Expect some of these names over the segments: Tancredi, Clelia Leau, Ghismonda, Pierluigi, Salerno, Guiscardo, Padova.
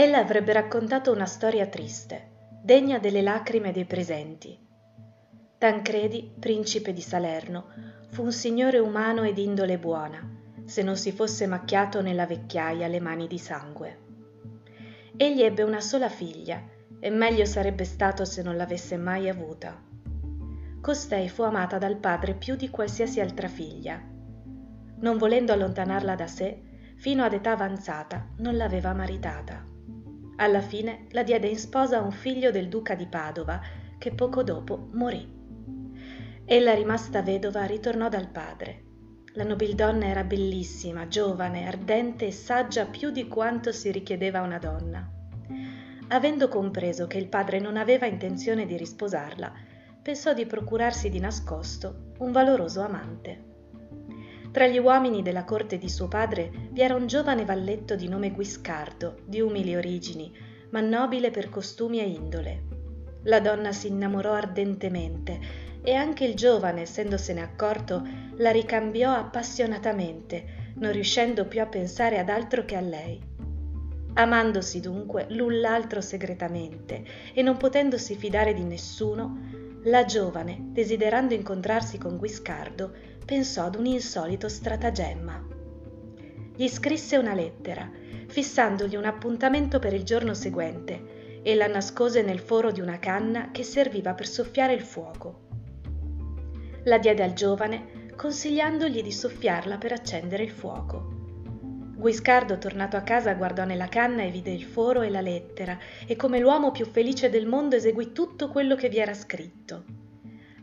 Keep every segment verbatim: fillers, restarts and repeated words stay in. ella avrebbe raccontato una storia triste, degna delle lacrime dei presenti. Tancredi, principe di Salerno, fu un signore umano ed indole buona, se non si fosse macchiato nella vecchiaia le mani di sangue. Egli ebbe una sola figlia, e meglio sarebbe stato se non l'avesse mai avuta. Costei fu amata dal padre più di qualsiasi altra figlia. Non volendo allontanarla da sé, fino ad età avanzata non l'aveva maritata. Alla fine la diede in sposa a un figlio del duca di Padova, che poco dopo morì. Ella, rimasta vedova, ritornò dal padre. La nobildonna era bellissima, giovane, ardente e saggia più di quanto si richiedeva una donna. Avendo compreso che il padre non aveva intenzione di risposarla, pensò di procurarsi di nascosto un valoroso amante. Tra gli uomini della corte di suo padre vi era un giovane valletto di nome Guiscardo, di umili origini, ma nobile per costumi e indole. La donna si innamorò ardentemente, e anche il giovane, essendosene accorto, la ricambiò appassionatamente, non riuscendo più a pensare ad altro che a lei. Amandosi dunque l'un l'altro segretamente e non potendosi fidare di nessuno, la giovane, desiderando incontrarsi con Guiscardo, pensò ad un insolito stratagemma. Gli scrisse una lettera, fissandogli un appuntamento per il giorno seguente, e la nascose nel foro di una canna che serviva per soffiare il fuoco. La diede al giovane, consigliandogli di soffiarla per accendere il fuoco. Guiscardo, tornato a casa, guardò nella canna e vide il foro e la lettera, e come l'uomo più felice del mondo eseguì tutto quello che vi era scritto.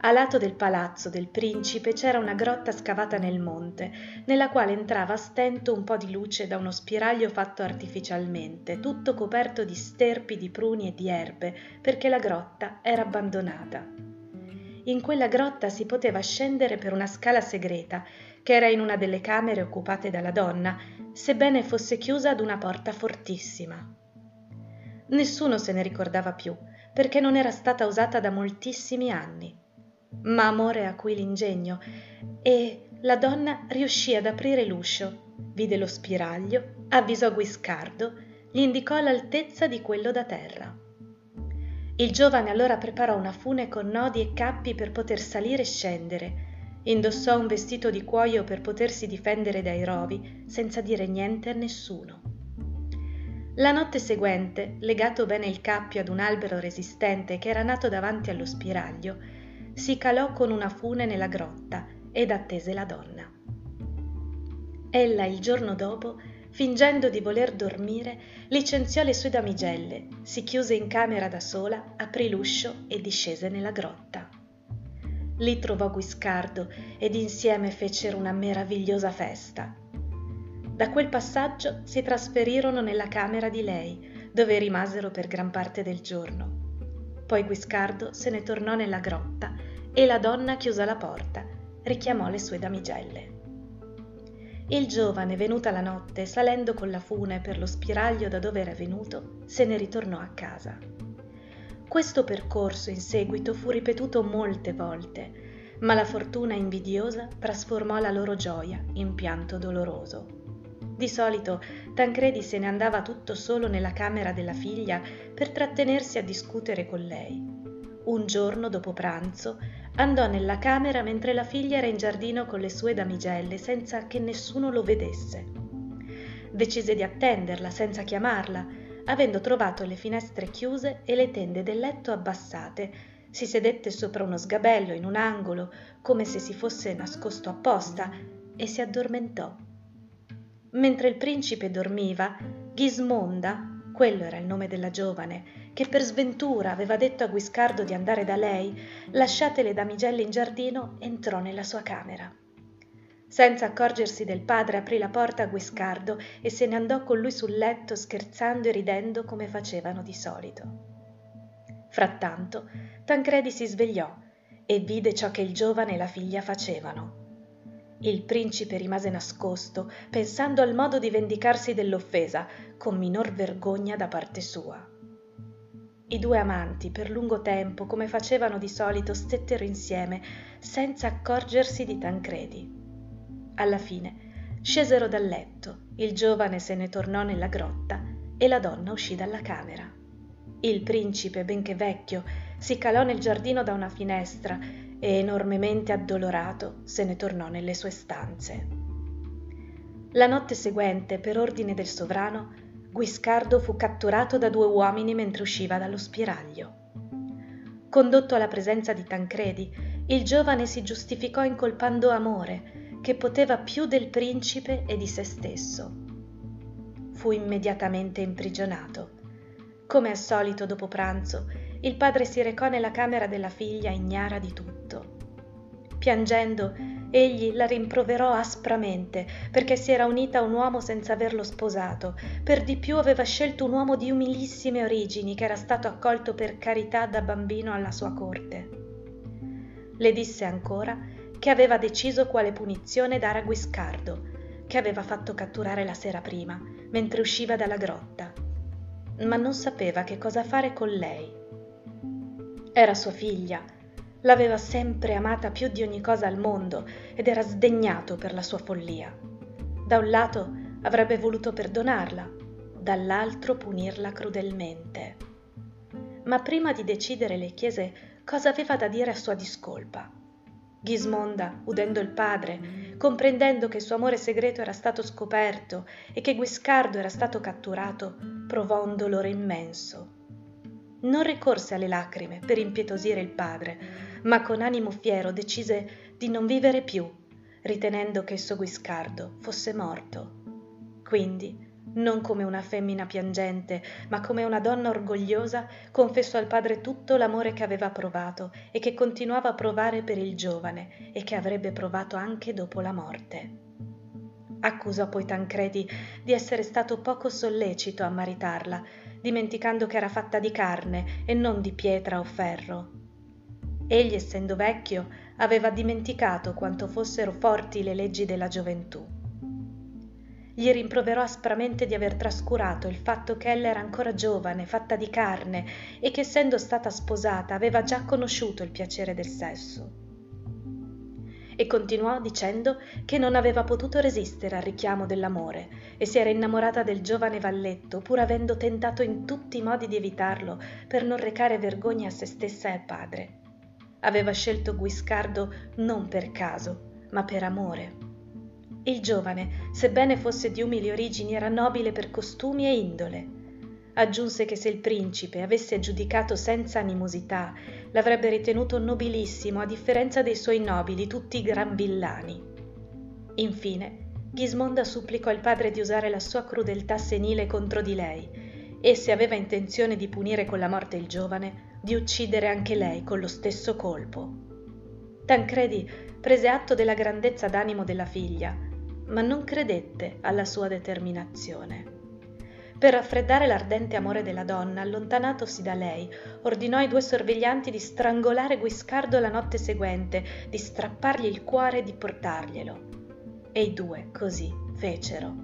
A lato del palazzo del principe c'era una grotta scavata nel monte, nella quale entrava a stento un po' di luce da uno spiraglio fatto artificialmente, tutto coperto di sterpi, di pruni e di erbe, perché la grotta era abbandonata. In quella grotta si poteva scendere per una scala segreta, che era in una delle camere occupate dalla donna, sebbene fosse chiusa ad una porta fortissima. Nessuno se ne ricordava più, perché non era stata usata da moltissimi anni. Ma amore acuì l'ingegno, e la donna riuscì ad aprire l'uscio, vide lo spiraglio, avvisò Guiscardo, gli indicò l'altezza di quello da terra. Il giovane allora preparò una fune con nodi e cappi per poter salire e scendere, indossò un vestito di cuoio per potersi difendere dai rovi, senza dire niente a nessuno. La notte seguente, legato bene il cappio ad un albero resistente che era nato davanti allo spiraglio, si calò con una fune nella grotta ed attese la donna. Ella, il giorno dopo, fingendo di voler dormire, licenziò le sue damigelle, si chiuse in camera da sola, aprì l'uscio e discese nella grotta. Lì trovò Guiscardo ed insieme fecero una meravigliosa festa. Da quel passaggio si trasferirono nella camera di lei, dove rimasero per gran parte del giorno. Poi Guiscardo se ne tornò nella grotta e la donna chiusa la porta, richiamò le sue damigelle. Il giovane, venuta la notte, salendo con la fune per lo spiraglio da dove era venuto, se ne ritornò a casa. Questo percorso in seguito fu ripetuto molte volte, ma la fortuna invidiosa trasformò la loro gioia in pianto doloroso. Di solito Tancredi se ne andava tutto solo nella camera della figlia per trattenersi a discutere con lei. Un giorno dopo pranzo andò nella camera mentre la figlia era in giardino con le sue damigelle senza che nessuno lo vedesse. Decise di attenderla senza chiamarla, avendo trovato le finestre chiuse e le tende del letto abbassate. Si sedette sopra uno sgabello in un angolo, come se si fosse nascosto apposta, e si addormentò. Mentre il principe dormiva, Ghismonda, quello era il nome della giovane, che per sventura aveva detto a Guiscardo di andare da lei, lasciate le damigelle in giardino, entrò nella sua camera. Senza accorgersi del padre, aprì la porta a Guiscardo e se ne andò con lui sul letto, scherzando e ridendo come facevano di solito. Frattanto, Tancredi si svegliò e vide ciò che il giovane e la figlia facevano. Il principe rimase nascosto, pensando al modo di vendicarsi dell'offesa, con minor vergogna da parte sua. I due amanti, per lungo tempo, come facevano di solito, stettero insieme, senza accorgersi di Tancredi. Alla fine, scesero dal letto, il giovane se ne tornò nella grotta e la donna uscì dalla camera. Il principe, benché vecchio, si calò nel giardino da una finestra e, enormemente addolorato, se ne tornò nelle sue stanze. La notte seguente, per ordine del sovrano, Guiscardo fu catturato da due uomini mentre usciva dallo spiraglio. Condotto alla presenza di Tancredi, il giovane si giustificò incolpando amore, che poteva più del principe e di se stesso. Fu immediatamente imprigionato. Come al solito dopo pranzo, il padre si recò nella camera della figlia ignara di tutto. Piangendo, egli la rimproverò aspramente perché si era unita a un uomo senza averlo sposato, per di più aveva scelto un uomo di umilissime origini che era stato accolto per carità da bambino alla sua corte. Le disse ancora che aveva deciso quale punizione dare a Guiscardo, che aveva fatto catturare la sera prima, mentre usciva dalla grotta, ma non sapeva che cosa fare con lei. Era sua figlia, l'aveva sempre amata più di ogni cosa al mondo ed era sdegnato per la sua follia. Da un lato avrebbe voluto perdonarla, dall'altro punirla crudelmente. Ma prima di decidere le chiese cosa aveva da dire a sua discolpa. Ghismonda, udendo il padre, comprendendo che il suo amore segreto era stato scoperto e che Guiscardo era stato catturato, provò un dolore immenso. Non ricorse alle lacrime per impietosire il padre, ma con animo fiero decise di non vivere più, ritenendo che il suo Guiscardo fosse morto. Quindi, non come una femmina piangente, ma come una donna orgogliosa, confessò al padre tutto l'amore che aveva provato e che continuava a provare per il giovane e che avrebbe provato anche dopo la morte. Accusò poi Tancredi di essere stato poco sollecito a maritarla, dimenticando che era fatta di carne e non di pietra o ferro. Egli, essendo vecchio, aveva dimenticato quanto fossero forti le leggi della gioventù. Gli rimproverò aspramente di aver trascurato il fatto che ella era ancora giovane, fatta di carne, e che essendo stata sposata aveva già conosciuto il piacere del sesso. E continuò dicendo che non aveva potuto resistere al richiamo dell'amore e si era innamorata del giovane valletto, pur avendo tentato in tutti i modi di evitarlo per non recare vergogna a se stessa e al padre. Aveva scelto Guiscardo non per caso, ma per amore. Il giovane, sebbene fosse di umili origini, era nobile per costumi e indole. Aggiunse che se il principe avesse giudicato senza animosità, l'avrebbe ritenuto nobilissimo, a differenza dei suoi nobili, tutti gran villani. Infine, Ghismonda supplicò il padre di usare la sua crudeltà senile contro di lei e, se aveva intenzione di punire con la morte il giovane, di uccidere anche lei con lo stesso colpo. Tancredi prese atto della grandezza d'animo della figlia, ma non credette alla sua determinazione. Per raffreddare l'ardente amore della donna, allontanatosi da lei, ordinò ai due sorveglianti di strangolare Guiscardo la notte seguente, di strappargli il cuore e di portarglielo. E i due così fecero.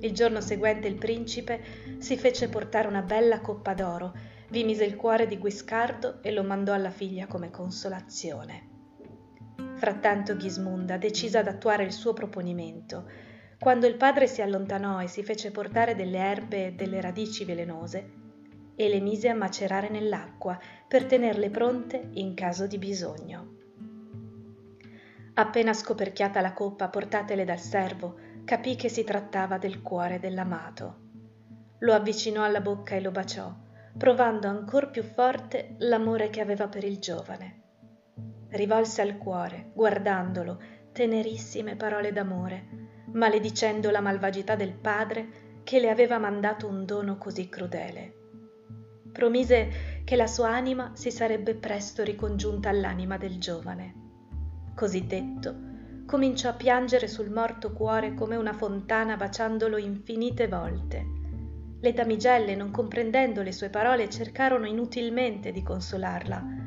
Il giorno seguente il principe si fece portare una bella coppa d'oro, vi mise il cuore di Guiscardo e lo mandò alla figlia come consolazione. Frattanto Ghismonda decise ad attuare il suo proponimento. Quando il padre si allontanò e si fece portare delle erbe e delle radici velenose, e le mise a macerare nell'acqua per tenerle pronte in caso di bisogno. Appena scoperchiata la coppa portatele dal servo, capì che si trattava del cuore dell'amato. Lo avvicinò alla bocca e lo baciò, provando ancor più forte l'amore che aveva per il giovane. Rivolse al cuore, guardandolo, tenerissime parole d'amore, maledicendo la malvagità del padre che le aveva mandato un dono così crudele. Promise che la sua anima si sarebbe presto ricongiunta all'anima del giovane. Così detto, cominciò a piangere sul morto cuore come una fontana, baciandolo infinite volte. Le damigelle, non comprendendo le sue parole, cercarono inutilmente di consolarla.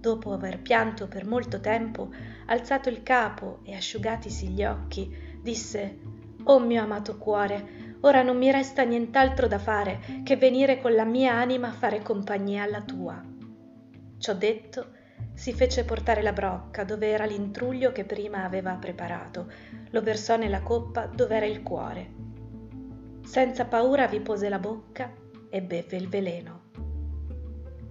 Dopo aver pianto per molto tempo, alzato il capo e asciugatisi gli occhi, disse: «Oh mio amato cuore, ora non mi resta nient'altro da fare che venire con la mia anima a fare compagnia alla tua». Ciò detto, si fece portare la brocca dove era l'intruglio che prima aveva preparato, lo versò nella coppa dove era il cuore. senza paura vi pose la bocca e bevve il veleno.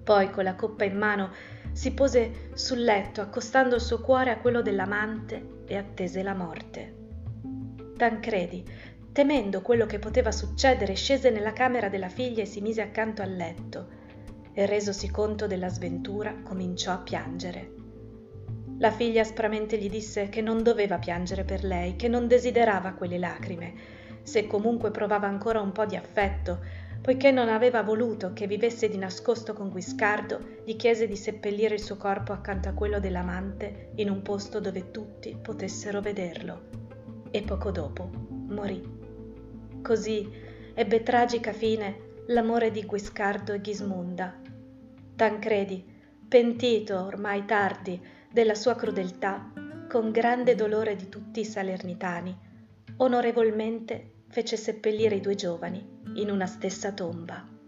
Poi con la coppa in mano si pose sul letto, accostando il suo cuore a quello dell'amante, e attese la morte. Tancredi, temendo quello che poteva succedere, scese nella camera della figlia e si mise accanto al letto, e resosi conto della sventura cominciò a piangere. La figlia aspramente gli disse che non doveva piangere per lei, che non desiderava quelle lacrime, se comunque provava ancora un po' di affetto, poiché non aveva voluto che vivesse di nascosto con Guiscardo, gli chiese di seppellire il suo corpo accanto a quello dell'amante in un posto dove tutti potessero vederlo, e poco dopo morì. Così ebbe tragica fine l'amore di Guiscardo e Ghismonda. Tancredi, pentito ormai tardi della sua crudeltà, con grande dolore di tutti i salernitani, onorevolmente fece seppellire i due giovani in una stessa tomba.